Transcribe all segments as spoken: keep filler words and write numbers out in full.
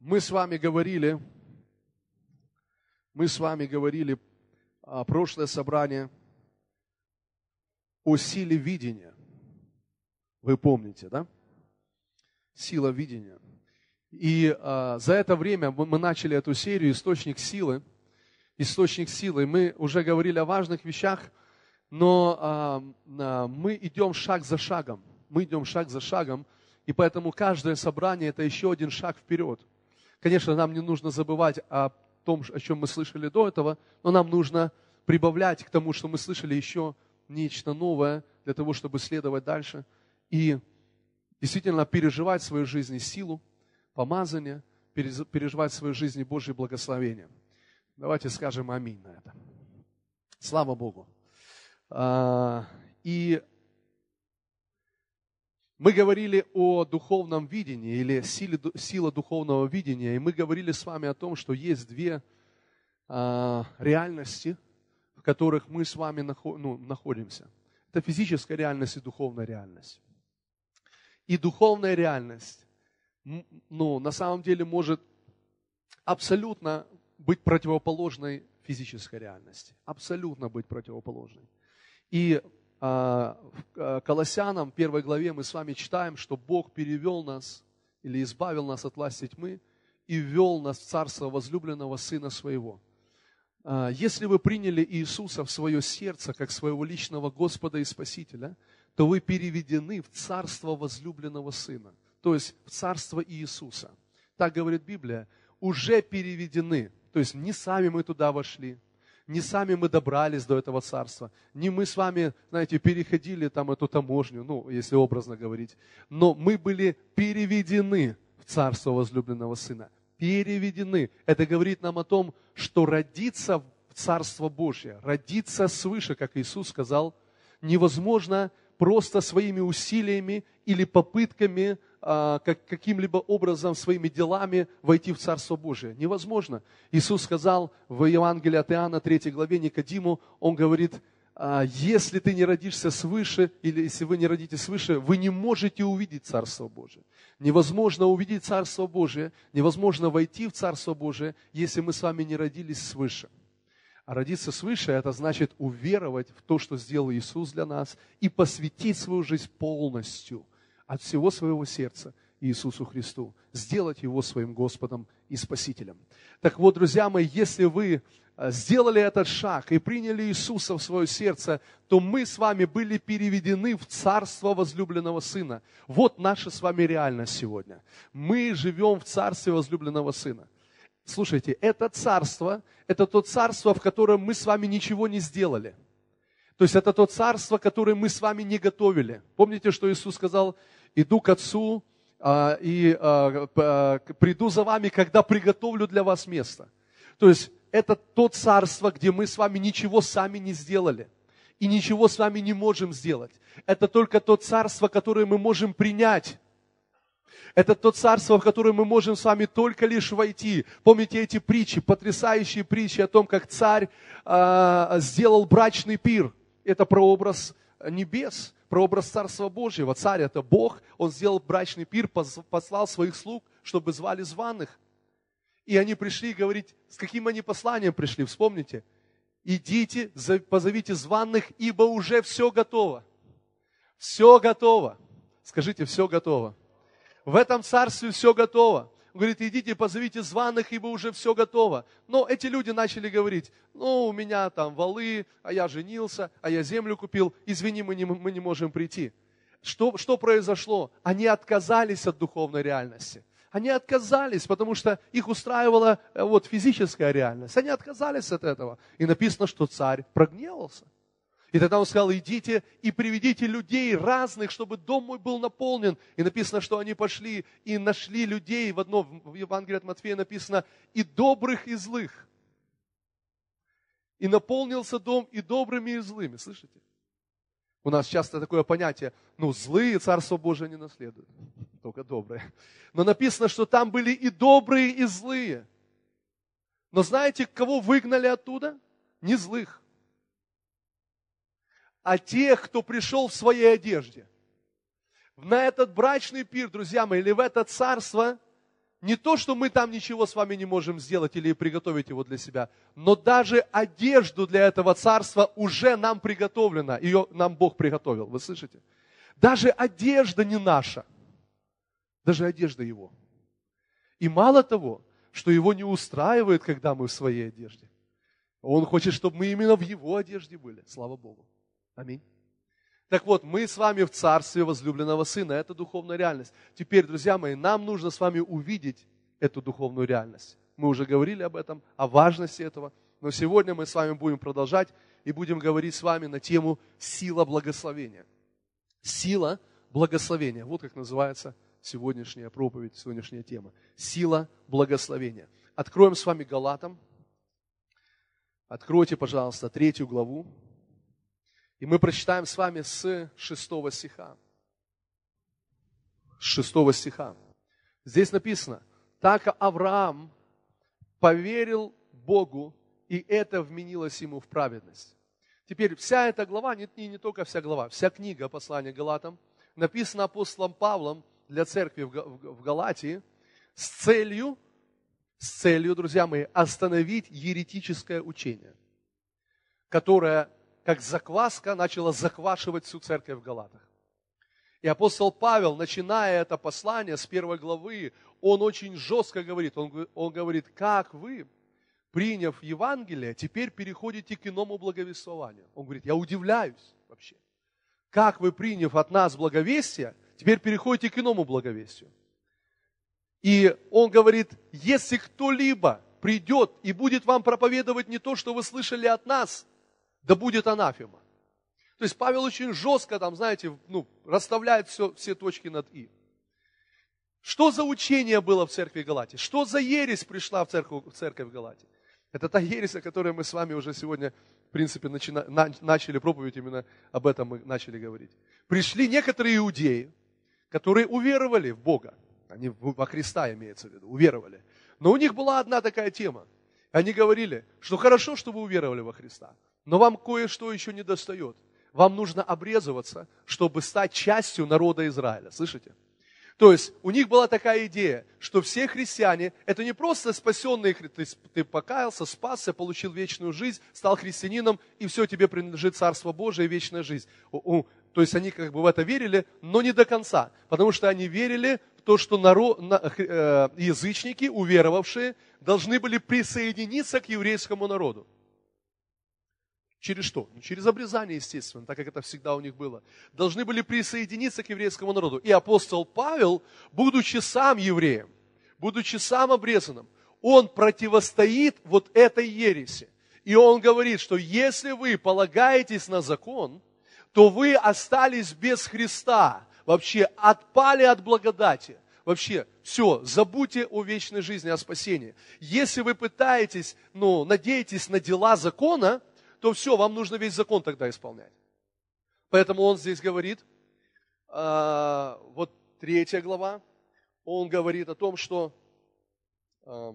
Мы с вами говорили, мы с вами говорили а, прошлое собрание о силе видения. Вы помните, да? Сила видения. И а, за это время мы, мы начали эту серию «Источник силы». Источник силы. Мы уже говорили о важных вещах, но а, а, мы идем шаг за шагом. Мы идем шаг за шагом, и поэтому каждое собрание – это еще один шаг вперед. Конечно, нам не нужно забывать о том, о чем мы слышали до этого, но нам нужно прибавлять к тому, что мы слышали, еще нечто новое для того, чтобы следовать дальше и действительно переживать в своей жизни силу, помазание, переживать в своей жизни Божье благословение. Давайте скажем аминь на это. Слава Богу. И мы говорили о духовном видении или силе, сила духовного видения, и мы говорили с вами о том, что есть две а, реальности, в которых мы с вами нахо, ну, находимся. Это физическая реальность и духовная реальность. И духовная реальность, ну, на самом деле, может абсолютно быть противоположной физической реальности. Абсолютно быть противоположной. И Колоссянам, первой главе, мы с вами читаем, что Бог перевел нас или избавил нас от власти тьмы и ввел нас в царство возлюбленного Сына Своего. Если вы приняли Иисуса в свое сердце, как своего личного Господа и Спасителя, то вы переведены в царство возлюбленного Сына, то есть в царство Иисуса. Так говорит Библия, уже переведены, то есть не сами мы туда вошли, не сами мы добрались до этого царства, не мы с вами, знаете, переходили там эту таможню, ну, если образно говорить, но мы были переведены в царство возлюбленного Сына. Переведены. Это говорит нам о том, что родиться в Царство Божье, родиться свыше, как Иисус сказал, невозможно просто своими усилиями или попытками, как, каким-либо образом, своими делами войти в Царство Божие. Невозможно. Иисус сказал в Евангелии от Иоанна, третьей главе, Никодиму, Он говорит, если ты не родишься свыше, или если вы не родитесь свыше, вы не можете увидеть Царство Божие. Невозможно увидеть Царство Божие, невозможно войти в Царство Божие, если мы с вами не родились свыше. А родиться свыше – это значит уверовать в то, что сделал Иисус для нас, и посвятить свою жизнь полностью, от всего своего сердца Иисусу Христу, сделать Его своим Господом и Спасителем. Так вот, друзья мои, если вы сделали этот шаг и приняли Иисуса в свое сердце, то мы с вами были переведены в царство возлюбленного Сына. Вот наша с вами реальность сегодня. Мы живем в царстве возлюбленного Сына. Слушайте, это царство, это то царство, в котором мы с вами ничего не сделали. То есть это то царство, которое мы с вами не готовили. Помните, что Иисус сказал, иду к Отцу а, и а, а, приду за вами, когда приготовлю для вас место. То есть это то царство, где мы с вами ничего сами не сделали и ничего с вами не можем сделать. Это только то царство, которое мы можем принять. Это то царство, в которое мы можем с вами только лишь войти. Помните эти притчи, потрясающие притчи о том, как царь а, сделал брачный пир. Это прообраз небес, прообраз Царства Божьего. Царь – это Бог, Он сделал брачный пир, послал своих слуг, чтобы звали званых. И они пришли говорить, с каким они посланием пришли, вспомните. Идите, позовите званых, ибо уже все готово. Все готово. Скажите, все готово. В этом царстве все готово. Он говорит, идите, позовите званых, ибо уже все готово. Но эти люди начали говорить, ну, у меня там валы, а я женился, а я землю купил, извини, мы не, мы не можем прийти. Что, что произошло? Они отказались от духовной реальности. Они отказались, потому что их устраивала вот, физическая реальность. Они отказались от этого. И написано, что царь прогневался. И тогда он сказал, идите и приведите людей разных, чтобы дом мой был наполнен. И написано, что они пошли и нашли людей, в одном, в Евангелии от Матфея написано, и добрых, и злых. И наполнился дом и добрыми, и злыми. Слышите? У нас часто такое понятие, ну, злые Царство Божие не наследуют, только добрые. Но написано, что там были и добрые, и злые. Но знаете, кого выгнали оттуда? Не злых. А тех, кто пришел в своей одежде. На этот брачный пир, друзья мои, или в это царство Не то, что мы там ничего с вами не можем сделать или приготовить его для себя, но даже одежду для этого царства уже нам приготовлена, ее нам Бог приготовил, вы слышите? Даже одежда не наша, даже одежда его. И мало того, что его не устраивает, когда мы в своей одежде. Он хочет, чтобы мы именно в его одежде были, слава Богу. Аминь. Так вот, мы с вами в царстве возлюбленного сына. Это духовная реальность. Теперь, друзья мои, нам нужно с вами увидеть эту духовную реальность. Мы уже говорили об этом, о важности этого. Но сегодня мы с вами будем продолжать и будем говорить с вами на тему «Сила благословения». Сила благословения. Вот как называется сегодняшняя проповедь, сегодняшняя тема. Сила благословения. Откроем с вами Галатам. Откройте, пожалуйста, третью главу. И мы прочитаем с вами с шестого стиха. С шестого стиха. Здесь написано: «Так Авраам поверил Богу, и это вменилось ему в праведность». Теперь вся эта глава, не, не только вся глава, вся книга послания Галатам написана апостолом Павлом для церкви в Галатии с целью, с целью, друзья мои, остановить еретическое учение, которое как закваска начала заквашивать всю церковь в Галатах. И апостол Павел, начиная это послание с первой главы, он очень жестко говорит, он, он говорит, как вы, приняв Евангелие, теперь переходите к иному благовествованию. Он говорит, я удивляюсь вообще, как вы, приняв от нас благовестие, теперь переходите к иному благовестию. И он говорит, если кто-либо придет и будет вам проповедовать не то, что вы слышали от нас, да будет анафема. То есть Павел очень жестко там, знаете, ну, расставляет все, все точки над «и». Что за учение было в церкви Галатии? Что за ересь пришла в церковь, в церковь Галатии? Это та ересь, о которой мы с вами уже сегодня, в принципе, начина, на, начали проповедь, именно об этом мы начали говорить. Пришли некоторые иудеи, которые уверовали в Бога. Они во Христа, имеется в виду, уверовали. Но у них была одна такая тема. Они говорили, что хорошо, что вы уверовали во Христа, но вам кое-что еще не достает. Вам нужно обрезываться, чтобы стать частью народа Израиля. Слышите? То есть у них была такая идея, что все христиане, это не просто спасенные, ты, ты покаялся, спасся, получил вечную жизнь, стал христианином, и все, тебе принадлежит Царство Божие и вечная жизнь. То есть они как бы в это верили, но не до конца, потому что они верили в то, что народ, язычники, уверовавшие, должны были присоединиться к еврейскому народу. Через что? Ну, через обрезание, естественно, так как это всегда у них было. Должны были присоединиться к еврейскому народу. И апостол Павел, будучи сам евреем, будучи сам обрезанным, он противостоит вот этой ереси. И он говорит, что если вы полагаетесь на закон, то вы остались без Христа, вообще отпали от благодати. Вообще, все, забудьте о вечной жизни, о спасении. Если вы пытаетесь, ну, надеетесь на дела закона, то все, вам нужно весь закон тогда исполнять. Поэтому он здесь говорит, э, вот третья глава, он говорит о том, что э,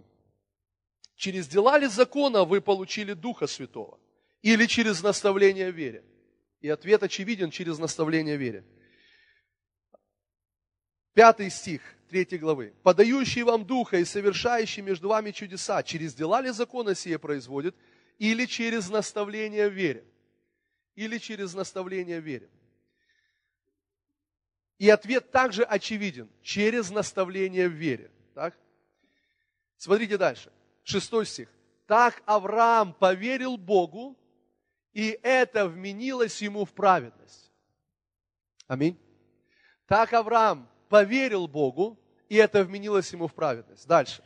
через дела ли закона вы получили Духа Святого или через наставление в вере? И ответ очевиден: через наставление в вере. Пятый стих третьей главы. «Подающий вам Духа и совершающий между вами чудеса, через дела ли закона сие производит, или через наставление в вере». Или через наставление в вере. И ответ также очевиден. Через наставление в вере. Так? Смотрите дальше. Шестой стих. «Так Авраам поверил Богу, и это вменилось ему в праведность». Аминь. Так Авраам поверил Богу, и это вменилось ему в праведность. Дальше.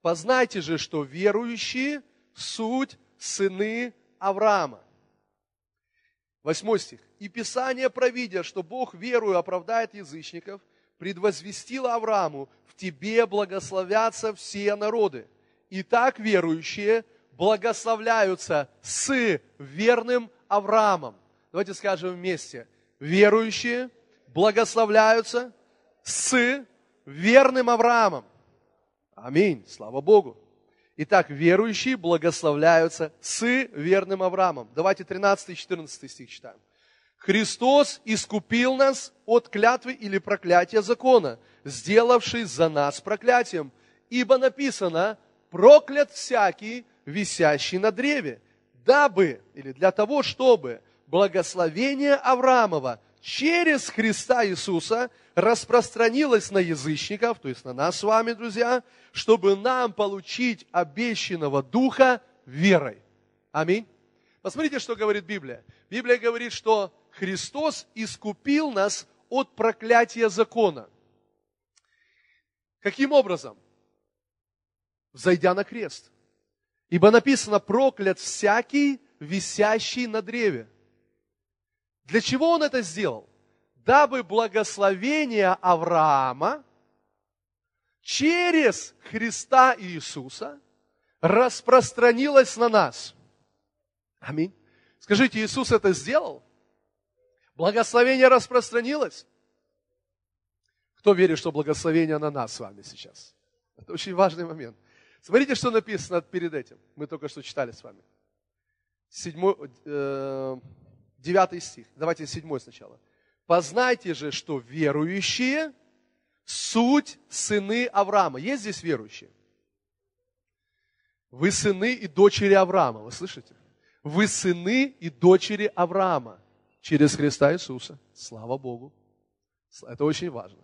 «Познайте же, что верующие суть сыны Авраама». Восьмой стих. «И Писание, провидя, что Бог верою оправдает язычников, предвозвестило Аврааму: в тебе благословятся все народы. И так верующие благословляются с верным Авраамом». Давайте скажем вместе. Верующие благословляются с верным Авраамом. Аминь. Слава Богу. Итак, верующие благословляются с верным Авраамом. Давайте тринадцатый и четырнадцатый стих читаем. «Христос искупил нас от клятвы или проклятия закона, сделавший за нас проклятием, ибо написано: проклят всякий, висящий на древе, дабы, или для того, чтобы благословение Авраамова через Христа Иисуса распространилось на язычников, то есть на нас с вами, друзья, чтобы нам получить обещанного Духа верой. Аминь. Посмотрите, что говорит Библия. Библия говорит, что Христос искупил нас от проклятия закона. Каким образом? Взойдя на крест. Ибо написано: проклят всякий, висящий на древе. Для чего он это сделал? Дабы благословение Авраама через Христа Иисуса распространилось на нас. Аминь. Скажите, Иисус это сделал? Благословение распространилось? Кто верит, что благословение на нас с вами сейчас? Это очень важный момент. Смотрите, что написано перед этим. Мы только что читали с вами. Седьмой, э, девятый стих. Давайте седьмой сначала. «Познайте же, что верующие суть сыны Авраама». Есть здесь верующие? Вы сыны и дочери Авраама. Вы слышите? Вы сыны и дочери Авраама через Христа Иисуса. Слава Богу. Это очень важно.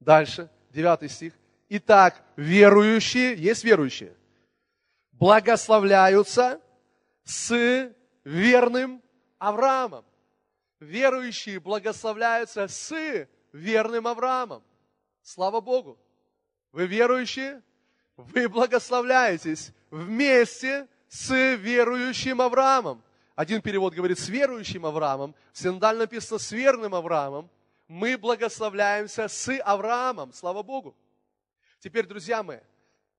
Дальше, девятый стих. Итак, верующие, есть верующие, благословляются с верным Авраамом. Верующие благословляются с верным Авраамом. Слава Богу. Вы верующие, вы благословляетесь вместе с верующим Авраамом. Один перевод говорит с верующим Авраамом, в синодальном написано с верным Авраамом. Мы благословляемся с Авраамом. Слава Богу. Теперь, друзья мои,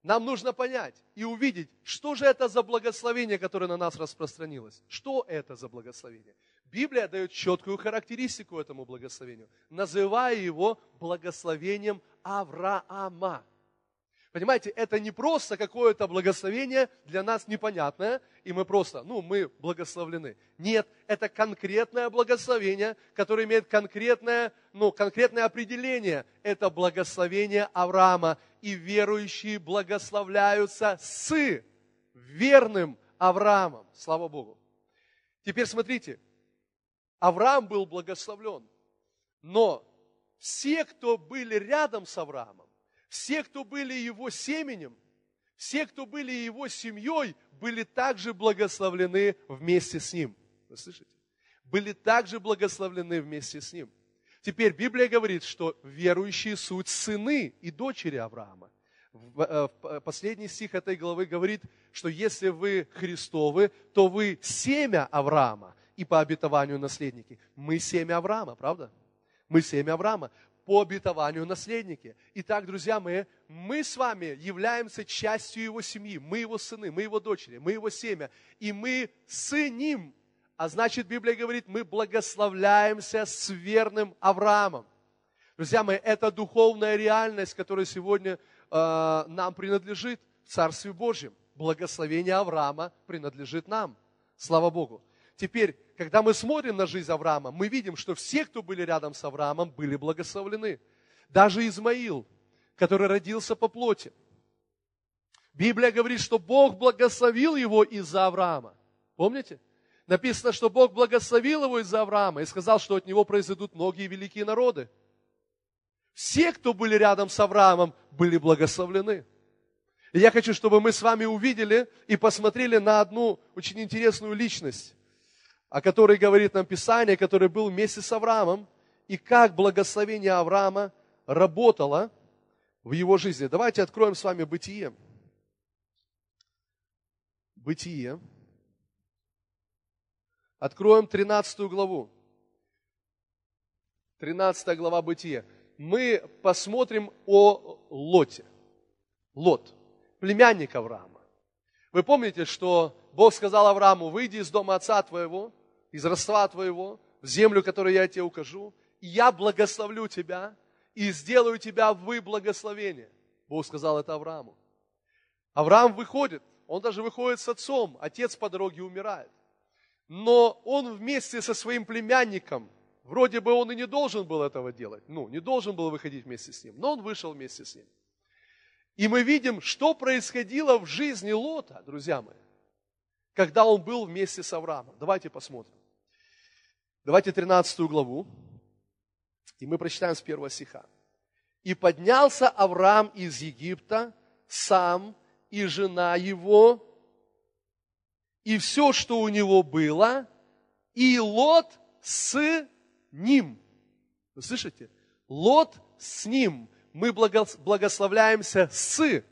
нам нужно понять и увидеть, что же это за благословение, которое на нас распространилось. Что это за благословение? Библия дает четкую характеристику этому благословению, называя его благословением Авраама. Понимаете, это не просто какое-то благословение для нас непонятное, и мы просто, ну, мы благословлены. Нет, это конкретное благословение, которое имеет конкретное, ну, конкретное определение. Это благословение Авраама. И верующие благословляются с верным Авраамом. Слава Богу. Теперь смотрите, Авраам был благословлен, но все, кто были рядом с Авраамом, все, кто были его семенем, все, кто были его семьей, были также благословлены вместе с ним. Вы слышите? Были также благословлены вместе с ним. Теперь Библия говорит, что верующие суть сыны и дочери Авраама. Последний стих этой главы говорит, что если вы Христовы, то вы семя Авраама и по обетованию наследники. Мы семя Авраама, правда? Мы семя Авраама. По обетованию наследники. Итак, друзья мои, мы с вами являемся частью его семьи. Мы его сыны, мы его дочери, мы его семя. И мы сыним. А значит, Библия говорит, мы благословляемся с верным Авраамом. Друзья мои, это духовная реальность, которая сегодня э, нам принадлежит в Царстве Божьем. Благословение Авраама принадлежит нам. Слава Богу. Теперь, когда мы смотрим на жизнь Авраама, мы видим, что все, кто были рядом с Авраамом, были благословлены. Даже Измаил, который родился по плоти. Библия говорит, что Бог благословил его из-за Авраама. Помните? Написано, что Бог благословил его из-за Авраама и сказал, что от него произойдут многие великие народы. Все, кто были рядом с Авраамом, были благословлены. И я хочу, чтобы мы с вами увидели и посмотрели на одну очень интересную личность, о которой говорит нам Писание, который был вместе с Авраамом, и как благословение Авраама работало в его жизни. Давайте откроем с вами Бытие. Бытие. Откроем тринадцатую главу. тринадцатая глава Бытия. Мы посмотрим о Лоте. Лот, племянник Авраама. Вы помните, что Бог сказал Аврааму: выйди из дома отца твоего, из родства твоего, в землю, которую я тебе укажу, и я благословлю тебя, и сделаю тебя в благословение. Бог сказал это Аврааму. Авраам выходит, он даже выходит с отцом, отец по дороге умирает. Но он вместе со своим племянником, вроде бы он и не должен был этого делать, ну, не должен был выходить вместе с ним, но он вышел вместе с ним. И мы видим, что происходило в жизни Лота, друзья мои, когда он был вместе с Авраамом. Давайте посмотрим. Давайте тринадцатую главу, и мы прочитаем с первого стиха. «И поднялся Авраам из Египта, сам и жена его, и все, что у него было, и Лот с ним». Вы слышите? Лот с ним. Мы благословляемся с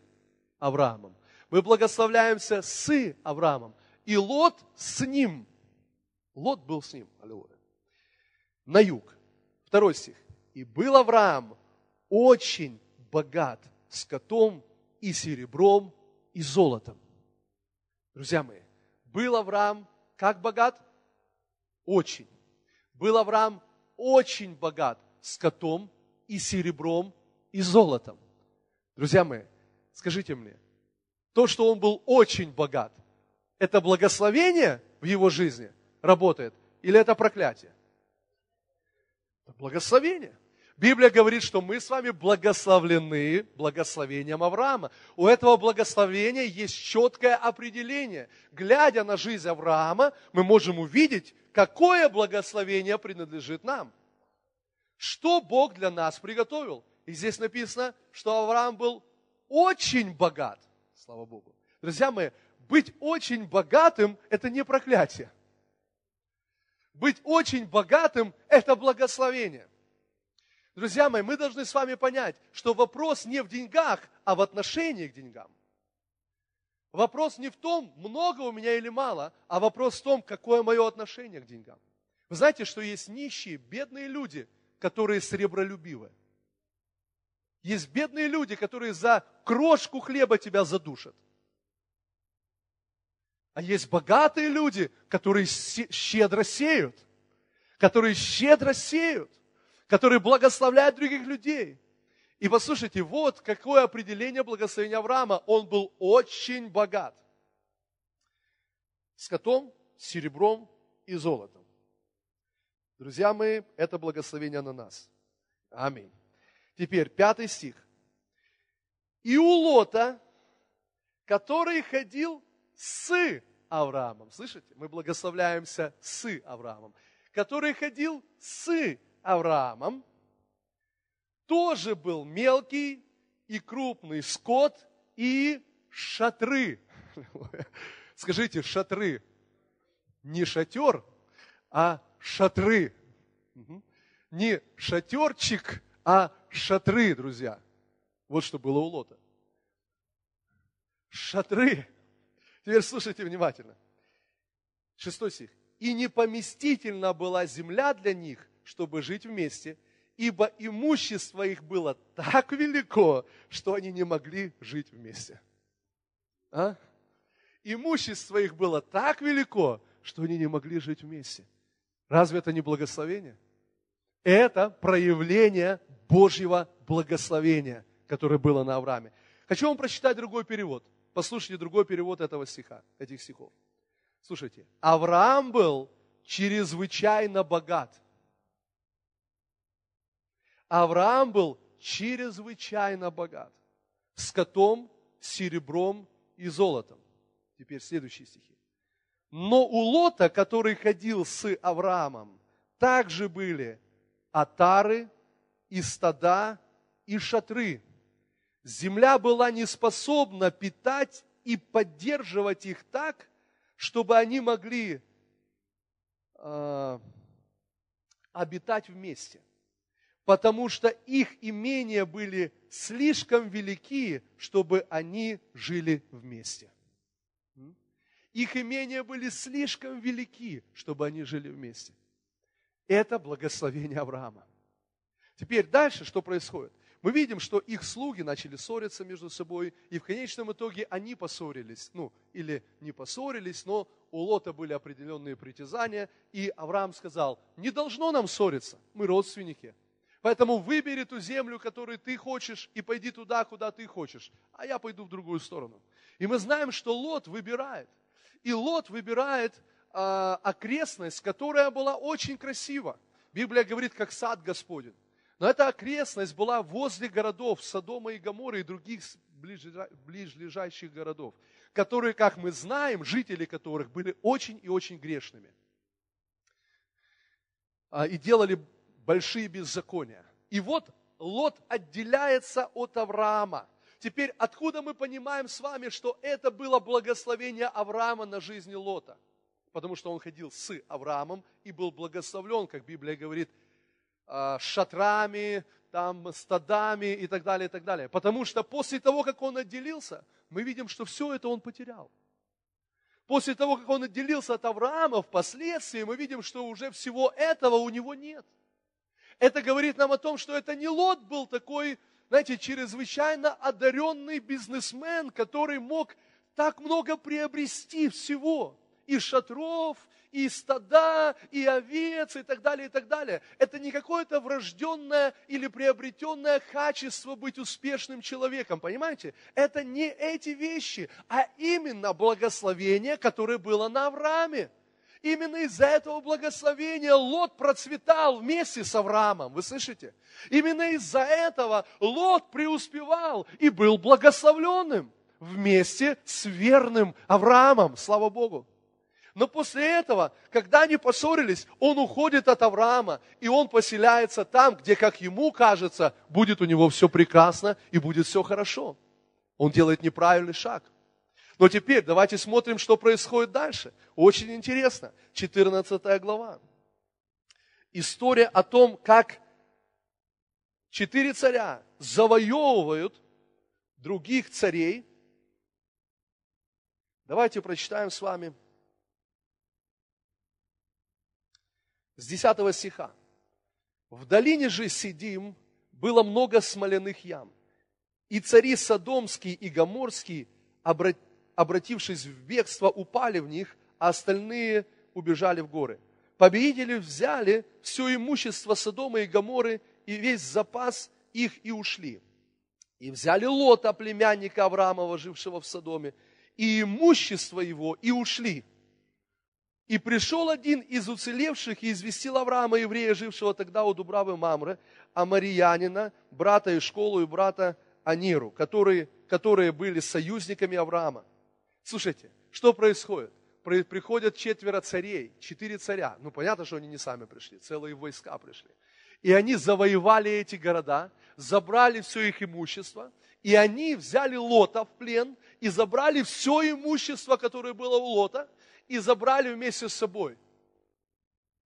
Авраамом. Мы благословляемся с Авраамом. И Лот с ним. Лот был с ним. Аллилуйя. На юг. Второй стих. «И был Авраам очень богат скотом и серебром и золотом». Друзья мои, был Авраам как богат? Очень. Был Авраам очень богат скотом и серебром и золотом. Друзья мои, скажите мне, то, что он был очень богат, это благословение в его жизни работает или это проклятие? Это благословение. Библия говорит, что мы с вами благословлены благословением Авраама. У этого благословения есть четкое определение. Глядя на жизнь Авраама, мы можем увидеть, какое благословение принадлежит нам. Что Бог для нас приготовил? И здесь написано, что Авраам был очень богат. Слава Богу. Друзья мои, быть очень богатым – это не проклятие. Быть очень богатым – это благословение. Друзья мои, мы должны с вами понять, что вопрос не в деньгах, а в отношении к деньгам. Вопрос не в том, много у меня или мало, а вопрос в том, какое мое отношение к деньгам. Вы знаете, что есть нищие, бедные люди, которые сребролюбивы. Есть бедные люди, которые за крошку хлеба тебя задушат. А есть богатые люди, которые щедро сеют, которые щедро сеют. Которые благословляют других людей. И послушайте, вот какое определение благословения Авраама. Он был очень богат. Скотом, серебром и золотом. Друзья мои, это благословение на нас. Аминь. Теперь пятый стих. «И у Лота, который ходил с Авраамом». Слышите? Мы благословляемся с Авраамом. «Который ходил с Авраамом». Авраамом тоже был мелкий и крупный скот и шатры. Скажите, шатры. Не шатер, а шатры. Не шатерчик, а шатры, друзья. Вот что было у Лота. Шатры. Теперь слушайте внимательно. Шестой стих. «И непоместительна была земля для них, чтобы жить вместе, ибо имущество их было так велико, что они не могли жить вместе». А? Имущество их было так велико, что они не могли жить вместе. Разве это не благословение? Это проявление Божьего благословения, которое было на Аврааме. Хочу вам прочитать другой перевод. Послушайте другой перевод этого стиха, этих стихов. Слушайте. «Авраам был чрезвычайно богат». Авраам был чрезвычайно богат скотом, серебром и золотом. Теперь следующие стихи. «Но у Лота, который ходил с Авраамом, также были отары и стада и шатры. Земля была не способна питать и поддерживать их так, чтобы они могли э, обитать вместе. Потому что их имения были слишком велики, чтобы они жили вместе». Их имения были слишком велики, чтобы они жили вместе. Это благословение Авраама. Теперь дальше что происходит? Мы видим, что их слуги начали ссориться между собой, и в конечном итоге они поссорились. Ну, или не поссорились, но у Лота были определенные притязания, и Авраам сказал: «Не должно нам ссориться, мы родственники. Поэтому выбери ту землю, которую ты хочешь, и пойди туда, куда ты хочешь, а я пойду в другую сторону». И мы знаем, что Лот выбирает. И Лот выбирает э, окрестность, которая была очень красива. Библия говорит, как сад Господень. Но эта окрестность была возле городов Содома и Гоморры и других ближлежащих городов, которые, как мы знаем, жители которых были очень и очень грешными и делали большие беззакония. И вот Лот отделяется от Авраама. Теперь откуда мы понимаем с вами, что это было благословение Авраама на жизни Лота? Потому что он ходил с Авраамом и был благословлен, как Библия говорит, шатрами, там, стадами и так далее, и так далее. Потому что после того, как он отделился, мы видим, что все это он потерял. После того, как он отделился от Авраама, впоследствии мы видим, что уже всего этого у него нет. Это говорит нам о том, что это не Лот был такой, знаете, чрезвычайно одаренный бизнесмен, который мог так много приобрести всего. И шатров, и стада, и овец, и так далее, и так далее. Это не какое-то врожденное или приобретенное качество быть успешным человеком, понимаете? Это не эти вещи, а именно благословение, которое было на Аврааме. Именно из-за этого благословения Лот процветал вместе с Авраамом, вы слышите? Именно из-за этого Лот преуспевал и был благословленным вместе с верным Авраамом, слава Богу. Но после этого, когда они поссорились, он уходит от Авраама, и он поселяется там, где, как ему кажется, будет у него все прекрасно и будет все хорошо. Он делает неправильный шаг. Но теперь давайте смотрим, что происходит дальше. Очень интересно. четырнадцатая глава. История о том, как четыре царя завоевывают других царей. Давайте прочитаем с вами с десятого стиха. «В долине же Сидим было много смоляных ям, и цари Содомский и Гоморский, обратившись в бегство, упали в них, а остальные убежали в горы. Победители взяли все имущество Содома и Гоморы, и весь запас их и ушли. И взяли Лота, племянника Авраамова, жившего в Содоме, и имущество его, и ушли. И пришел один из уцелевших и известил Авраама, еврея, жившего тогда у Дубравы Мамры, а Мариянина, брата Ишколу и брата Аниру, которые, которые были союзниками Авраама». Слушайте, что происходит? Приходят четверо царей, четыре царя. Ну, понятно, что они не сами пришли, целые войска пришли. И они завоевали эти города, забрали все их имущество, и они взяли Лота в плен и забрали все имущество, которое было у Лота, и забрали вместе с собой.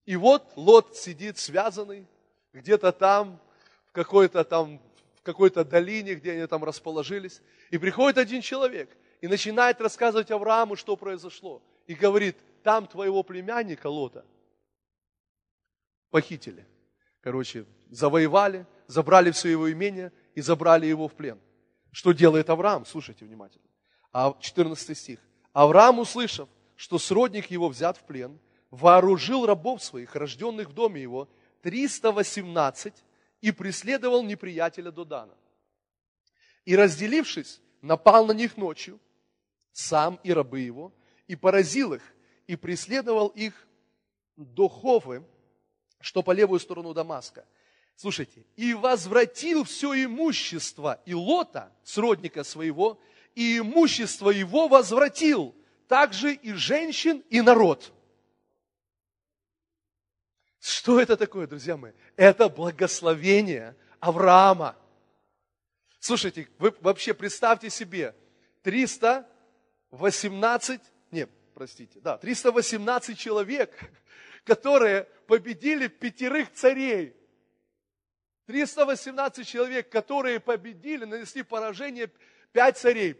И вот Лот сидит связанный, где-то там, в какой-то там, в какой-то долине, где они там расположились. И приходит один человек и начинает рассказывать Аврааму, что произошло. И говорит, там твоего племянника Лота похитили. Короче, завоевали, забрали все его имение и забрали его в плен. Что делает Авраам? Слушайте внимательно. четырнадцатый стих. Авраам, услышав, что сродник его взят в плен, вооружил рабов своих, рожденных в доме его, триста восемнадцать, и преследовал неприятеля до Дана. И, разделившись, напал на них ночью, сам и рабы его, и поразил их, и преследовал их до Ховы, что по левую сторону Дамаска. Слушайте, и возвратил все имущество и Лота, сродника своего, и имущество его возвратил, также и женщин, и народ. Что это такое, друзья мои? Это благословение Авраама. Слушайте, вы вообще представьте себе, триста восемнадцать, не, простите, да, триста восемнадцать человек, которые победили пятерых царей. триста восемнадцать человек, которые победили, нанесли поражение пять царей.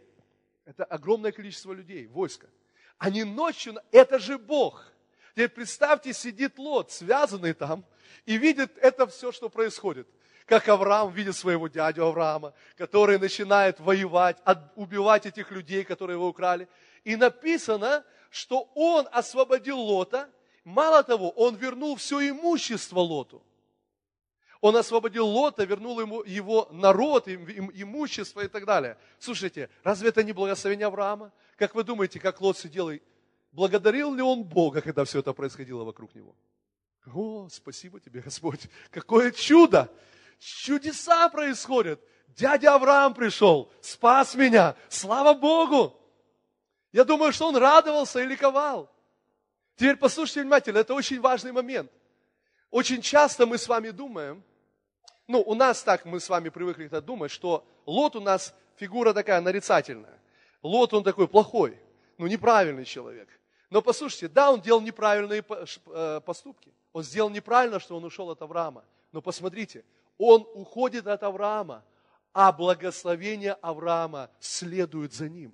Это огромное количество людей, войска. Они ночью, это же Бог. Теперь представьте, сидит Лот, связанный там, и видит это все, что происходит. Как Авраам видит своего дядю Авраама, который начинает воевать, убивать этих людей, которые его украли. И написано, что он освободил Лота. Мало того, он вернул все имущество Лоту. Он освободил Лота, вернул ему его народ, им, им, имущество и так далее. Слушайте, разве это не благословение Авраама? Как вы думаете, как Лот сидел и благодарил ли он Бога, когда все это происходило вокруг него? О, спасибо тебе, Господь! Какое чудо! Чудеса происходят! Дядя Авраам пришел, спас меня, слава Богу! Я думаю, что он радовался и ликовал. Теперь послушайте внимательно, это очень важный момент. Очень часто мы с вами думаем, ну, у нас так, мы с вами привыкли это думать, что Лот у нас фигура такая нарицательная. Лот, он такой плохой, ну, неправильный человек. Но послушайте, да, он делал неправильные поступки. Он сделал неправильно, что он ушел от Авраама. Но посмотрите, он уходит от Авраама, а благословение Авраама следует за ним.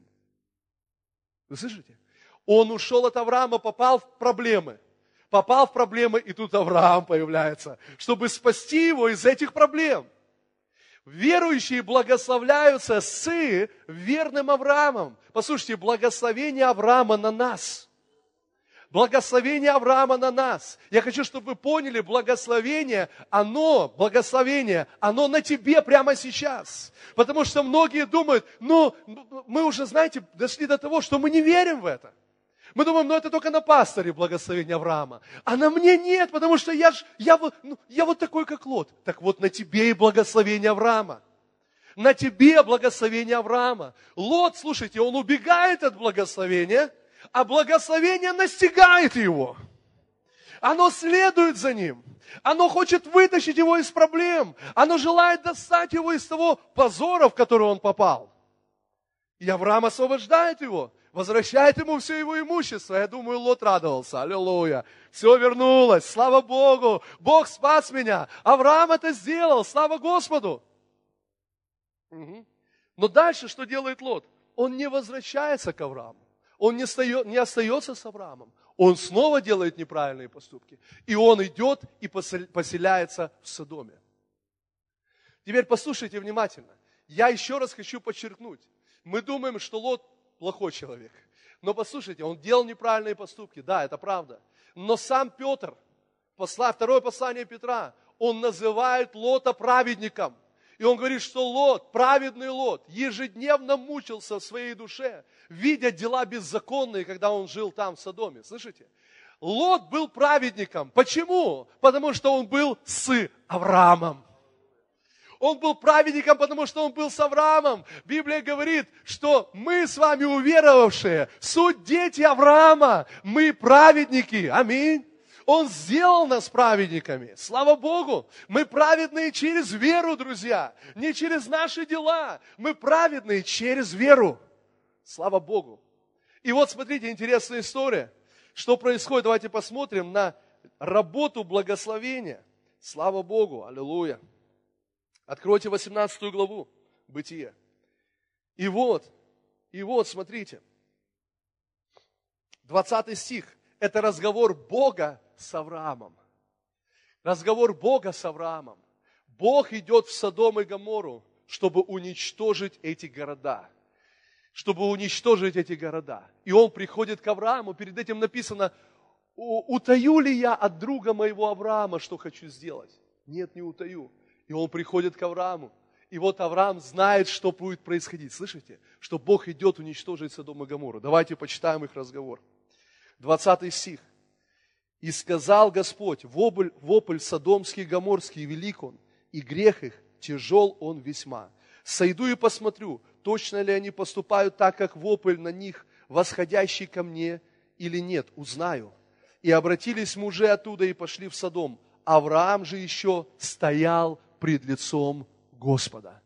Вы слышите? Он ушел от Авраама, попал в проблемы. Попал в проблемы, и тут Авраам появляется, чтобы спасти его из этих проблем. Верующие благословляются с верным Авраамом. Послушайте, благословение Авраама на нас. Благословение Авраама на нас. Я хочу, чтобы вы поняли, благословение, оно, благословение, оно на тебе прямо сейчас. Потому что многие думают, ну, мы уже, знаете, дошли до того, что мы не верим в это. Мы думаем, ну это только на пасторе благословение Авраама. А на мне нет, потому что я, ж, я, ну, я вот такой, как Лот. Так вот на тебе и благословение Авраама. На тебе благословение Авраама. Лот, слушайте, он убегает от благословения, а благословение настигает его. Оно следует за ним. Оно хочет вытащить его из проблем. Оно желает достать его из того позора, в который он попал. И Авраам освобождает его. Возвращает ему все его имущество. Я думаю, Лот радовался. Аллилуйя. Все вернулось. Слава Богу. Бог спас меня. Авраам это сделал. Слава Господу. Угу. Но дальше что делает Лот? Он не возвращается к Аврааму. Он не, стаё, не остается с Авраамом. Он снова делает неправильные поступки. И он идет и поселяется в Содоме. Теперь послушайте внимательно. Я еще раз хочу подчеркнуть. Мы думаем, что Лот плохой человек. Но послушайте, он делал неправильные поступки. Да, это правда. Но сам Петр, второе послание Петра, он называет Лота праведником. И он говорит, что Лот, праведный Лот, ежедневно мучился в своей душе, видя дела беззаконные, когда он жил там, в Содоме. Слышите? Лот был праведником. Почему? Потому что он был с Авраамом. Он был праведником, потому что он был с Авраамом. Библия говорит, что мы с вами уверовавшие, суть дети Авраама, мы праведники. Аминь. Он сделал нас праведниками. Слава Богу. Мы праведные через веру, друзья. Не через наши дела. Мы праведные через веру. Слава Богу. И вот смотрите, интересная история. Что происходит? Давайте посмотрим на работу благословения. Слава Богу. Аллилуйя. Откройте восемнадцатую главу Бытия. И вот, и вот, смотрите, двадцатый стих. Это разговор Бога с Авраамом. Разговор Бога с Авраамом. Бог идет в Содом и Гоморру, чтобы уничтожить эти города. Чтобы уничтожить эти города. И он приходит к Аврааму. Перед этим написано, утаю ли я от друга моего Авраама, что хочу сделать? Нет, не утаю. И он приходит к Аврааму. И вот Авраам знает, что будет происходить. Слышите? Что Бог идет уничтожить Содом и Гоморру. Давайте почитаем их разговор. двадцатый стих. «И сказал Господь, вопль, вопль содомский и гоморский велик он, и грех их тяжел он весьма. Сойду и посмотрю, точно ли они поступают так, как вопль на них, восходящий ко мне, или нет, узнаю. И обратились мужи оттуда и пошли в Содом. Авраам же еще стоял пред лицом Господа».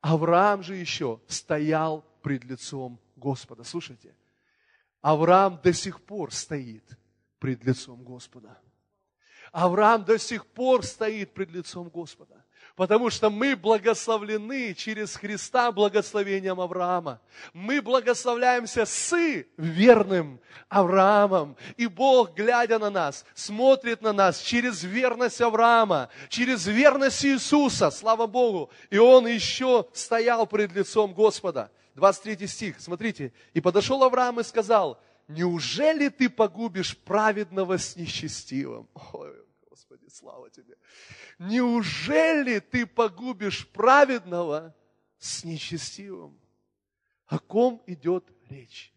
Авраам же еще стоял пред лицом Господа. Слушайте, Авраам до сих пор стоит пред лицом Господа. Авраам до сих пор стоит пред лицом Господа. Потому что мы благословлены через Христа благословением Авраама. Мы благословляемся с верным Авраамом. И Бог, глядя на нас, смотрит на нас через верность Авраама, через верность Иисуса, слава Богу. И он еще стоял пред лицом Господа. двадцать третий стих, смотрите. «И подошел Авраам и сказал, неужели ты погубишь праведного с нечестивым?» Ой, Господи, слава тебе. «Неужели ты погубишь праведного с нечестивым?» О ком идет речь?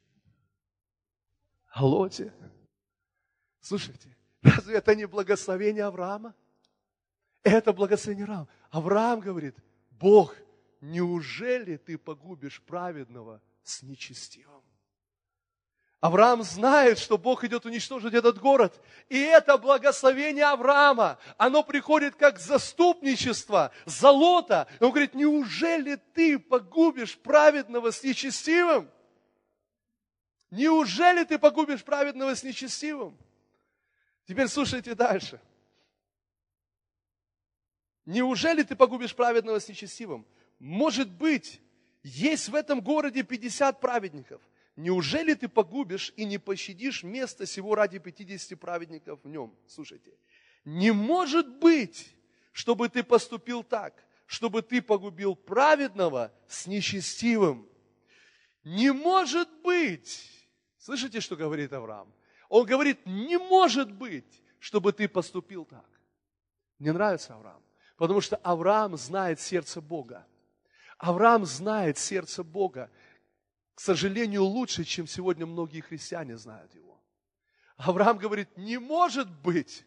О Лоте. Слушайте, разве это не благословение Авраама? Это благословение Авраама. Авраам говорит, Бог неужели ты погубишь праведного с нечестивым? Авраам знает, что Бог идет уничтожить этот город. И это благословение Авраама, оно приходит как заступничество за Лота. Он говорит, неужели ты погубишь праведного с нечестивым? Неужели ты погубишь праведного с нечестивым? Теперь слушайте дальше. Неужели ты погубишь праведного с нечестивым? Может быть, есть в этом городе пятьдесят праведников. Неужели ты погубишь и не пощадишь место сего ради пятидесяти праведников в нем? Слушайте. Не может быть, чтобы ты поступил так, чтобы ты погубил праведного с нечестивым. Не может быть. Слышите, что говорит Авраам? Он говорит, не может быть, чтобы ты поступил так. Мне нравится Авраам, потому что Авраам знает сердце Бога. Авраам знает сердце Бога. К сожалению, лучше, чем сегодня многие христиане знают его. Авраам говорит, не может быть,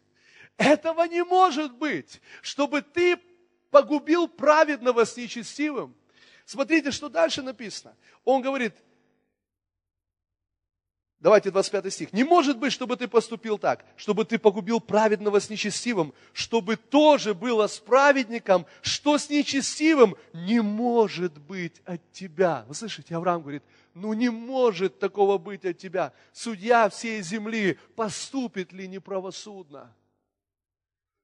этого не может быть, чтобы ты погубил праведного с нечестивым. Смотрите, что дальше написано. Он говорит, давайте двадцать пятый стих. Не может быть, чтобы ты поступил так, чтобы ты погубил праведного с нечестивым, чтобы тоже было с праведником, что с нечестивым не может быть от тебя. Вы слышите, Авраам говорит, ну не может такого быть от тебя. Судья всей земли поступит ли неправосудно?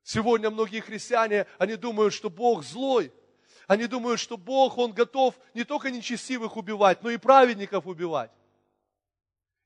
Сегодня многие христиане, они думают, что Бог злой. Они думают, что Бог, Он готов не только нечестивых убивать, но и праведников убивать.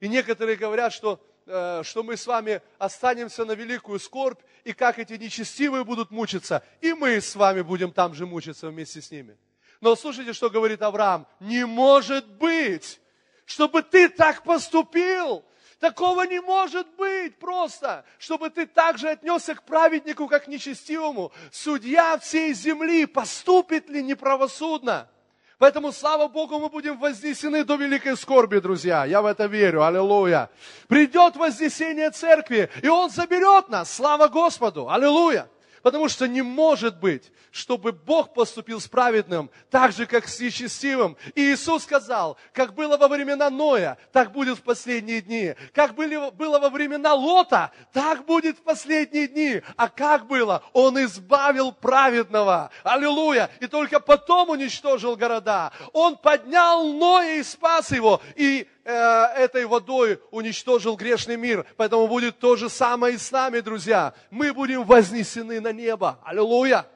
И некоторые говорят, что, э, что мы с вами останемся на великую скорбь, и как эти нечестивые будут мучиться, и мы с вами будем там же мучиться вместе с ними. Но слушайте, что говорит Авраам. Не может быть, чтобы ты так поступил. Такого не может быть просто, чтобы ты так же отнесся к праведнику, как к нечестивому. Судья всей земли поступит ли неправосудно? Поэтому, слава Богу, мы будем вознесены до великой скорби, друзья. Я в это верю. Аллилуйя. Придет вознесение церкви, и Он заберет нас. Слава Господу. Аллилуйя. Потому что не может быть, чтобы Бог поступил с праведным, так же, как с нечестивым. И Иисус сказал, как было во времена Ноя, так будет в последние дни. Как были, было во времена Лота, так будет в последние дни. А как было? Он избавил праведного. Аллилуйя! И только потом уничтожил города. Он поднял Ноя и спас его. И этой водой уничтожил грешный мир. Поэтому будет то же самое и с нами, друзья. Мы будем вознесены на небо. Аллилуйя!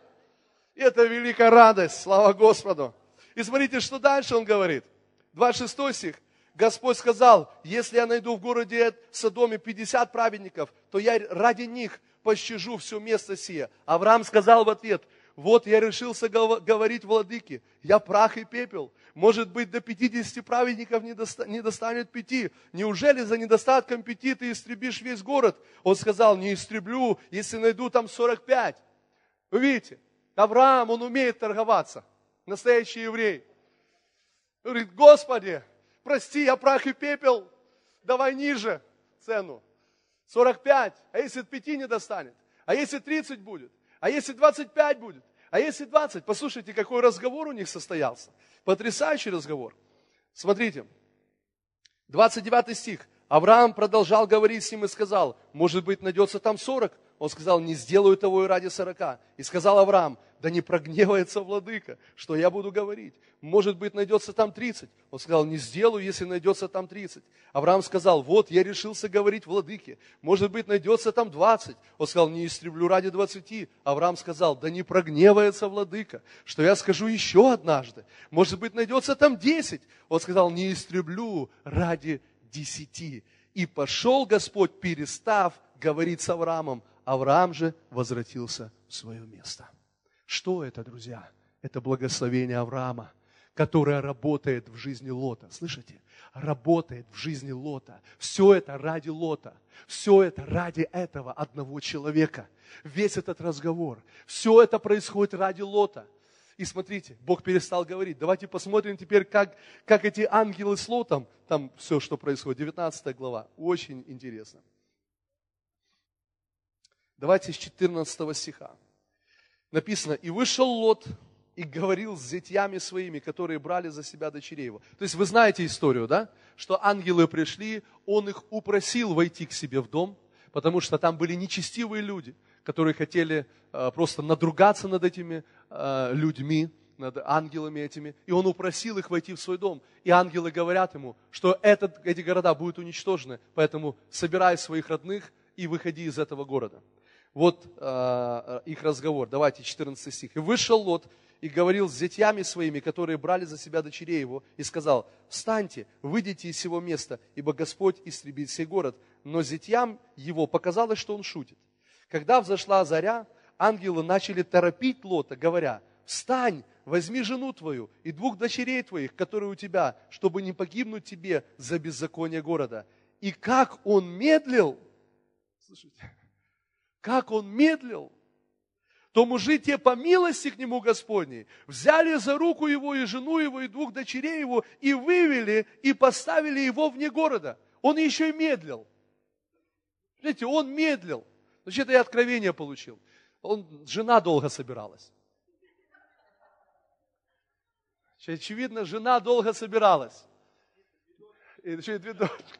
Это великая радость. Слава Господу! И смотрите, что дальше он говорит. двадцать шестой стих. Господь сказал, если я найду в городе Содоме пятьдесят праведников, то я ради них пощажу все место сие. Авраам сказал в ответ, вот я решился говорить владыке, я прах и пепел. Может быть, до пятидесяти праведников не достанет пяти. Неужели за недостатком пяти ты истребишь весь город? Он сказал, не истреблю, если найду там сорок пять. Вы видите, Авраам, он умеет торговаться. Настоящий еврей. Он говорит, Господи, прости, я прах и пепел. Давай ниже цену. Сорок пять. А если пяти не достанет? А если тридцать будет? А если двадцать пять будет? А если двадцать? Послушайте, какой разговор у них состоялся. Потрясающий разговор. Смотрите, двадцать девятый стих. Авраам продолжал говорить с ним и сказал, может быть, найдется там сорок? Он сказал, не сделаю того и ради сорока. И сказал Авраам, да не прогневается владыка, что я буду говорить. Может быть, найдется там тридцать. Он сказал, не сделаю, если найдется там тридцать. Авраам сказал, вот, я решился говорить владыке. Может быть, найдется там двадцать. Он сказал, не истреблю ради двадцати. Авраам сказал, да не прогневается владыка, что я скажу еще однажды. Может быть, найдется там десять. Он сказал, не истреблю ради десяти. И пошел Господь, перестав говорить с Авраамом. Авраам же возвратился в свое место. Что это, друзья? Это благословение Авраама, которое работает в жизни Лота. Слышите? Работает в жизни Лота. Все это ради Лота. Все это ради этого одного человека. Весь этот разговор. Все это происходит ради Лота. И смотрите, Бог перестал говорить. Давайте посмотрим теперь, как, как эти ангелы с Лотом, там все, что происходит. девятнадцатая глава. Очень интересно. Давайте с четырнадцатого стиха. Написано, и вышел Лот и говорил с зятьями своими, которые брали за себя дочерей его. То есть вы знаете историю, да? Что ангелы пришли, он их упросил войти к себе в дом, потому что там были нечестивые люди, которые хотели э, просто надругаться над этими э, людьми, над ангелами этими. И он упросил их войти в свой дом. И ангелы говорят ему, что этот, эти города будут уничтожены, поэтому собирай своих родных и выходи из этого города. Вот э, их разговор. Давайте, четырнадцатый стих. «И вышел Лот и говорил с зятьями своими, которые брали за себя дочерей его, и сказал: встаньте, выйдите из сего места, ибо Господь истребит сей город. Но зятьям его показалось, что он шутит. Когда взошла заря, ангелы начали торопить Лота, говоря: встань, возьми жену твою и двух дочерей твоих, которые у тебя, чтобы не погибнуть тебе за беззаконие города. И как он медлил, слушайте, как он медлил, то мужи те по милости к нему Господней взяли за руку его и жену его, и двух дочерей его, и вывели, и поставили его вне города». Он еще и медлил. Видите, он медлил. Значит, это я откровение получил. Он, жена долго собиралась. Очевидно, жена долго собиралась. И еще и две дочки.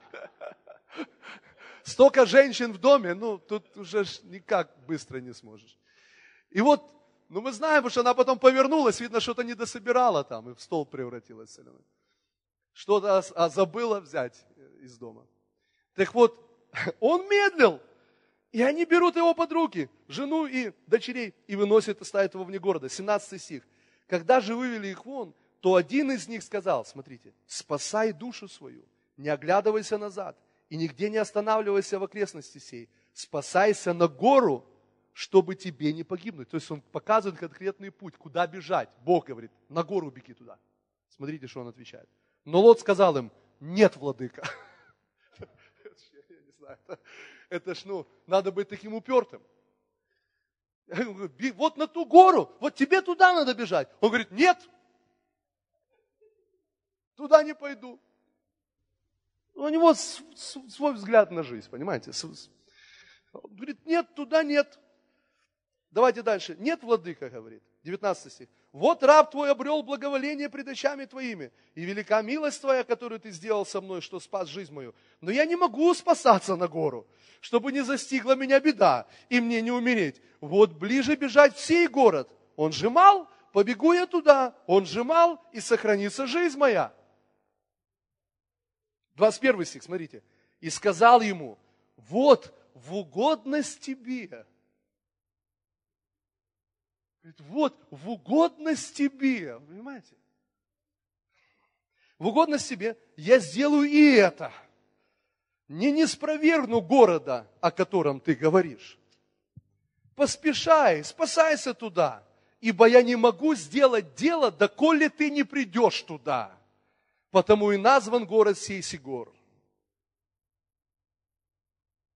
Столько женщин в доме, ну, тут уже никак быстро не сможешь. И вот, ну мы знаем, потому что она потом повернулась, видно, что-то недособирала там, и в стол превратилась соленой. Что-то а забыла взять из дома. Так вот, он медлил, и они берут его под руки, жену и дочерей, и выносят, и ставят его вне города. семнадцатый стих. «Когда же вывели их вон, то один из них сказал», смотрите, «спасай душу свою, не оглядывайся назад, и нигде не останавливайся в окрестности сей, спасайся на гору, чтобы тебе не погибнуть». То есть он показывает конкретный путь, куда бежать. Бог говорит: на гору беги туда. Смотрите, что он отвечает. Но Лот сказал им: нет, владыка. Я не знаю, это ж, ну, надо быть таким упертым. Вот на ту гору, вот тебе туда надо бежать. Он говорит: нет, туда не пойду. У него свой взгляд на жизнь, понимаете? Он говорит: нет, туда нет. Давайте дальше. «Нет, владыка, — говорит», девятнадцатый стих, «вот раб твой обрел благоволение пред очами твоими, и велика милость твоя, которую ты сделал со мной, что спас жизнь мою. Но я не могу спасаться на гору, чтобы не застигла меня беда, и мне не умереть. Вот ближе бежать в сей город. Он же мал, побегу я туда, он же мал, и сохранится жизнь моя». двадцать первый стих, смотрите. «И сказал ему: вот в угодность тебе». Вот в угодность тебе, понимаете? В угодность тебе я сделаю и это. Не неспровергну города, о котором ты говоришь. Поспешай, спасайся туда, ибо я не могу сделать дело, доколе ты не придешь туда. Потому и назван город сей Сигор.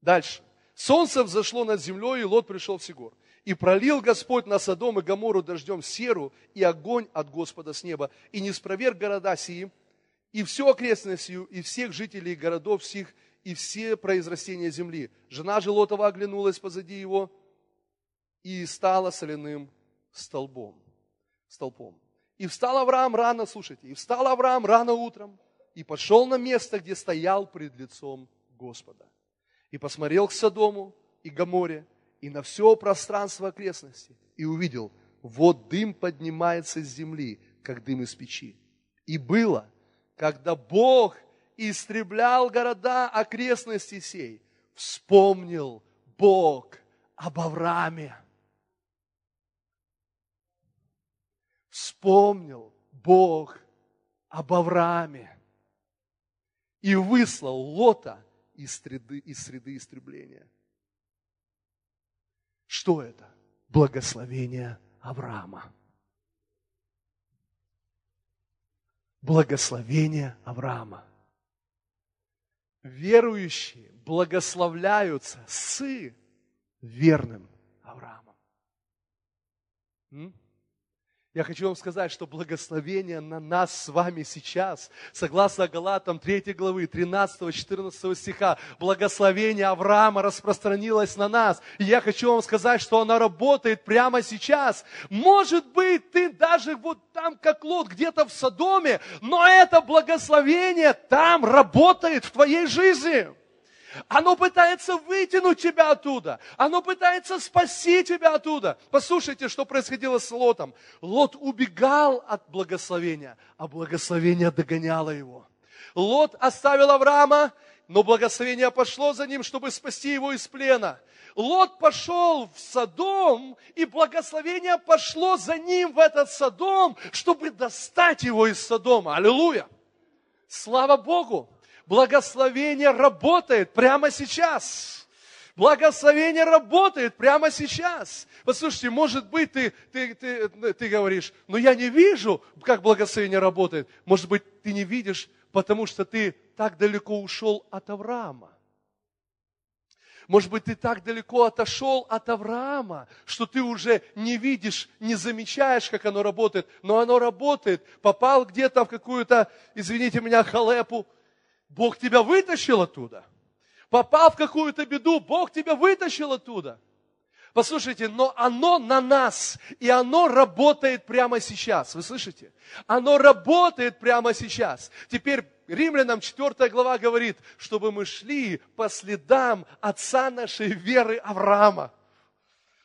Дальше. «Солнце взошло над землей, и Лот пришел в Сигор. И пролил Господь на Содом и Гоморру дождем серу и огонь от Господа с неба, и не спроверг города сии, и всю окрестность сию, и всех жителей городов сих, и все произрастения земли. Жена же Лотова оглянулась позади его и стала соляным столбом». столпом. «И встал Авраам рано», слушайте, «и встал Авраам рано утром, и пошел на место, где стоял пред лицом Господа, и посмотрел к Содому и Гоморе, и на все пространство окрестности, и увидел: вот дым поднимается с земли, как дым из печи. И было, когда Бог истреблял города окрестности сей, вспомнил Бог об Аврааме». Вспомнил Бог об Аврааме и выслал Лота из среды, из среды истребления. Что это? Благословение Авраама. Благословение Авраама. Верующие благословляются с верным Авраамом. Я хочу вам сказать, что благословение на нас с вами сейчас, согласно Галатам третьей главы, тринадцатого-четырнадцатого стиха, благословение Авраама распространилось на нас. И я хочу вам сказать, что оно работает прямо сейчас. Может быть, ты даже вот там, как Лот, где-то в Содоме, но это благословение там работает в твоей жизни. Оно пытается вытянуть тебя оттуда. Оно пытается спасти тебя оттуда. Послушайте, что происходило с Лотом. Лот убегал от благословения, а благословение догоняло его. Лот оставил Авраама, но благословение пошло за ним, чтобы спасти его из плена. Лот пошел в Содом, и благословение пошло за ним в этот Содом, чтобы достать его из Содома. Аллилуйя! Слава Богу! Благословение работает прямо сейчас. Благословение работает прямо сейчас. Послушайте, может быть, ты, ты, ты, ты говоришь, но я не вижу, как благословение работает. Может быть, ты не видишь, потому что ты так далеко ушел от Авраама. Может быть, ты так далеко отошел от Авраама, что ты уже не видишь, не замечаешь, как оно работает. Но оно работает. Попал где-то в какую-то, извините меня, халепу. Бог тебя вытащил оттуда. Попал в какую-то беду, Бог тебя вытащил оттуда. Послушайте, но оно на нас, и оно работает прямо сейчас. Вы слышите? Оно работает прямо сейчас. Теперь Римлянам четвёртая глава говорит, чтобы мы шли по следам отца нашей веры Авраама.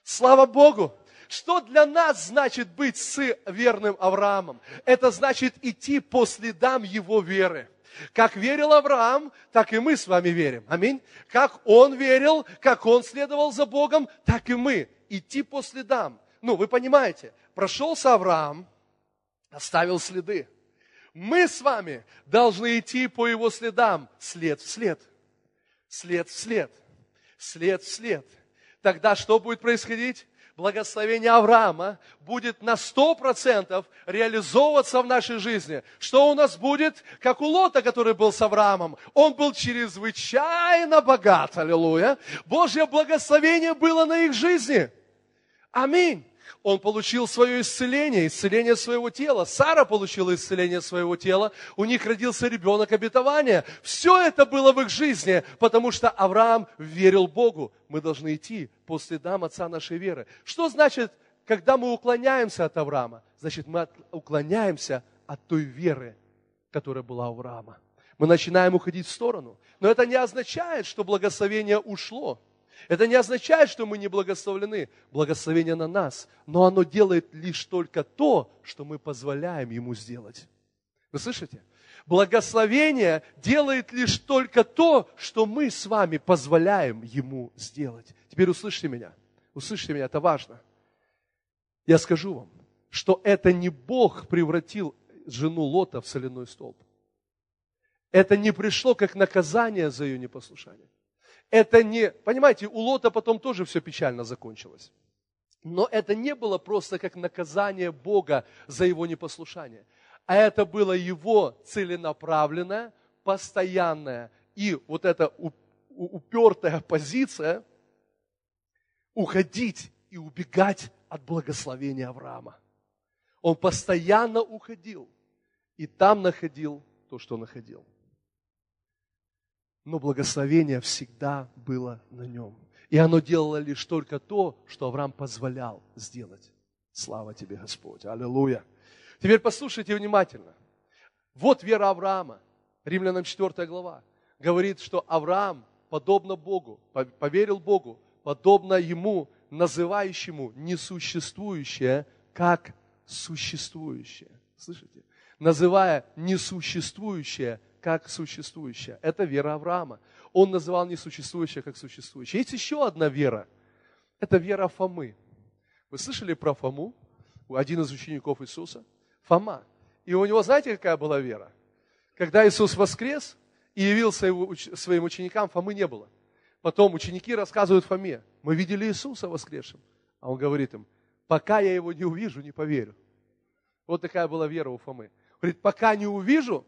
Слава Богу! Что для нас значит быть с верным Авраамом? Это значит идти по следам его веры. Как верил Авраам, так и мы с вами верим. Аминь. Как он верил, как он следовал за Богом, так и мы. Идти по следам. Ну, вы понимаете, прошелся Авраам, оставил следы. Мы с вами должны идти по его следам. След в след. След в след. След в след. Тогда что будет происходить? Благословение Авраама будет на сто процентов реализовываться в нашей жизни. Что у нас будет? Как у Лота, который был с Авраамом. Он был чрезвычайно богат. Аллилуйя. Божье благословение было на их жизни. Аминь. Он получил свое исцеление, исцеление своего тела. Сара получила исцеление своего тела. У них родился ребенок обетования. Все это было в их жизни, потому что Авраам верил Богу. Мы должны идти по следам отца нашей веры. Что значит, когда мы уклоняемся от Авраама? Значит, мы уклоняемся от той веры, которая была у Авраама. Мы начинаем уходить в сторону. Но это не означает, что благословение ушло. Это не означает, что мы не благословлены. Благословение на нас. Но оно делает лишь только то, что мы позволяем ему сделать. Вы слышите? Благословение делает лишь только то, что мы с вами позволяем ему сделать. Теперь услышьте меня. Услышьте меня, это важно. Я скажу вам, что это не Бог превратил жену Лота в соляной столб. Это не пришло как наказание за ее непослушание. Это не, понимаете, у Лота потом тоже все печально закончилось. Но это не было просто как наказание Бога за его непослушание. А это было его целенаправленное, постоянное и вот эта упертая позиция уходить и убегать от благословения Авраама. Он постоянно уходил и там находил то, что находил. Но благословение всегда было на нем. И оно делало лишь только то, что Авраам позволял сделать. Слава тебе, Господь! Аллилуйя! Теперь послушайте внимательно. Вот вера Авраама, Римлянам четвёртая глава, говорит, что Авраам, подобно Богу, поверил Богу, подобно ему, называющему несуществующее, как существующее. Слышите? Называя несуществующее, как существующая. Это вера Авраама. Он называл несуществующее, как существующее. Есть еще одна вера. Это вера Фомы. Вы слышали про Фому? Один из учеников Иисуса. Фома. И у него, знаете, какая была вера? Когда Иисус воскрес и явился его, своим ученикам, Фомы не было. Потом ученики рассказывают Фоме. Мы видели Иисуса воскресшим. А он говорит им, пока я его не увижу, не поверю. Вот такая была вера у Фомы. Говорит, пока не увижу,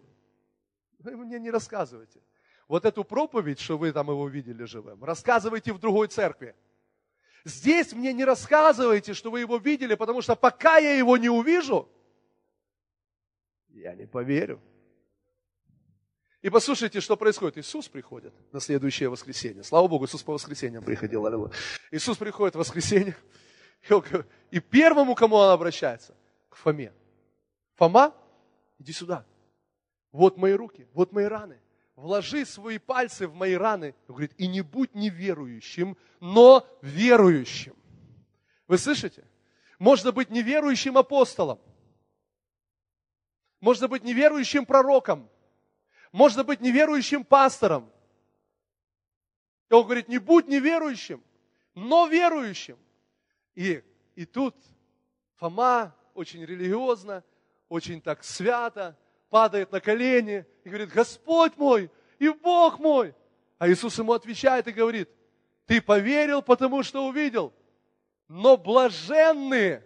вы мне не рассказывайте. Вот эту проповедь, что вы там его видели живым, рассказывайте в другой церкви. Здесь мне не рассказывайте, что вы его видели, потому что пока я его не увижу, я не поверю. И послушайте, что происходит. Иисус приходит на следующее воскресенье. Слава Богу, Иисус по воскресеньям приходил. Аллилуйя. Иисус приходит в воскресенье. И первому, кому он обращается? К Фоме. Фома, иди сюда. Вот мои руки, вот мои раны. Вложи свои пальцы в мои раны. Он говорит, и не будь неверующим, но верующим. Вы слышите? Можно быть неверующим апостолом. Можно быть неверующим пророком. Можно быть неверующим пастором. И он говорит, не будь неверующим, но верующим. И, и тут Фома очень религиозно, очень так свято падает на колени и говорит, Господь мой и Бог мой. А Иисус ему отвечает и говорит, ты поверил, потому что увидел, но блаженные,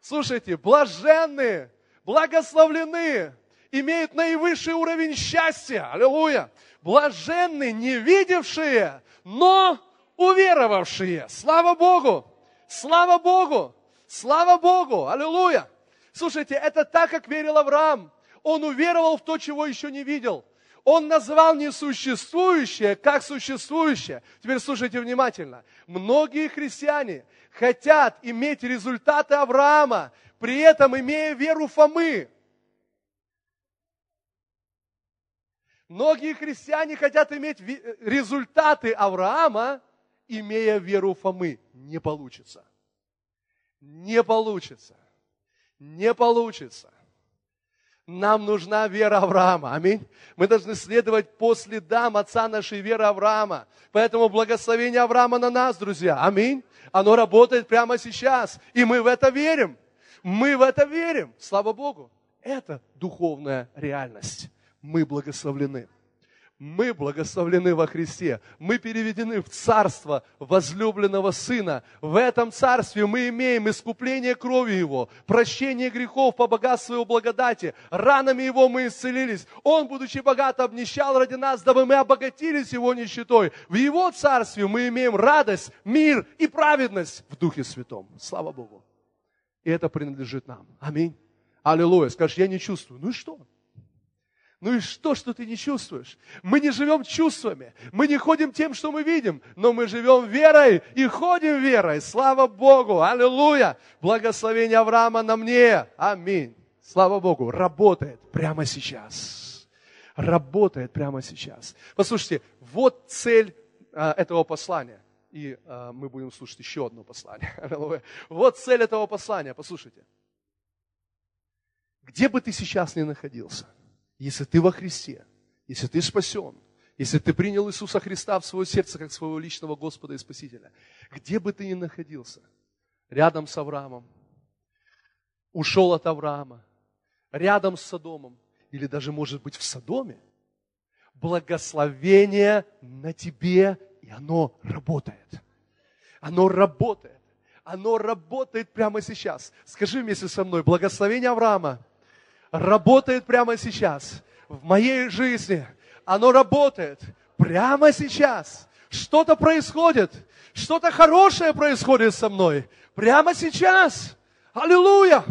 слушайте, блаженные, благословленные, имеют наивысший уровень счастья. Аллилуйя! Блаженны, не видевшие, но уверовавшие. Слава Богу! Слава Богу! Слава Богу! Аллилуйя! Слушайте, это так, как верил Авраам. Он уверовал в то, чего еще не видел. Он назвал несуществующее, как существующее. Теперь слушайте внимательно. Многие христиане хотят иметь результаты Авраама, при этом имея веру Фомы. Многие христиане хотят иметь результаты Авраама, имея веру Фомы. Не получится. Не получится. Не получится. Нам нужна вера Авраама. Аминь. Мы должны следовать по следам отца нашей веры Авраама. Поэтому благословение Авраама на нас, друзья. Аминь. Оно работает прямо сейчас. И мы в это верим. Мы в это верим. Слава Богу. Это духовная реальность. Мы благословлены. Мы благословлены во Христе. Мы переведены в царство возлюбленного Сына. В этом царстве мы имеем искупление крови Его, прощение грехов по богатству Его благодати. Ранами Его мы исцелились. Он, будучи богат, обнищал ради нас, дабы мы обогатились Его нищетой. В Его царстве мы имеем радость, мир и праведность в Духе Святом. Слава Богу. И это принадлежит нам. Аминь. Аллилуйя. Скажешь, я не чувствую. Ну и что? Ну и что, что ты не чувствуешь? Мы не живем чувствами, мы не ходим тем, что мы видим, но мы живем верой и ходим верой. Слава Богу! Аллилуйя! Благословение Авраама на мне! Аминь! Слава Богу! Работает прямо сейчас. Работает прямо сейчас. Послушайте, вот цель а, этого послания. И а, мы будем слушать еще одно послание. Аллилуйя! Вот цель этого послания. Послушайте. Где бы ты сейчас ни находился, если ты во Христе, если ты спасен, если ты принял Иисуса Христа в свое сердце, как своего личного Господа и Спасителя, где бы ты ни находился, рядом с Авраамом, ушел от Авраама, рядом с Содомом, или даже, может быть, в Содоме, благословение на тебе, и оно работает. Оно работает. Оно работает прямо сейчас. Скажи вместе со мной, благословение Авраама работает прямо сейчас. В моей жизни оно работает прямо сейчас. Что-то происходит. Что-то хорошее происходит со мной. Прямо сейчас. Аллилуйя.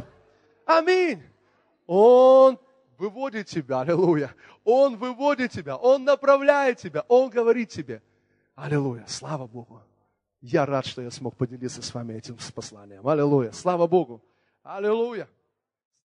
Аминь. Он выводит тебя. Аллилуйя. Он выводит тебя. Он направляет тебя. Он говорит тебе. Аллилуйя. Слава Богу. Я рад, что я смог поделиться с вами этим посланием. Аллилуйя. Слава Богу. Аллилуйя.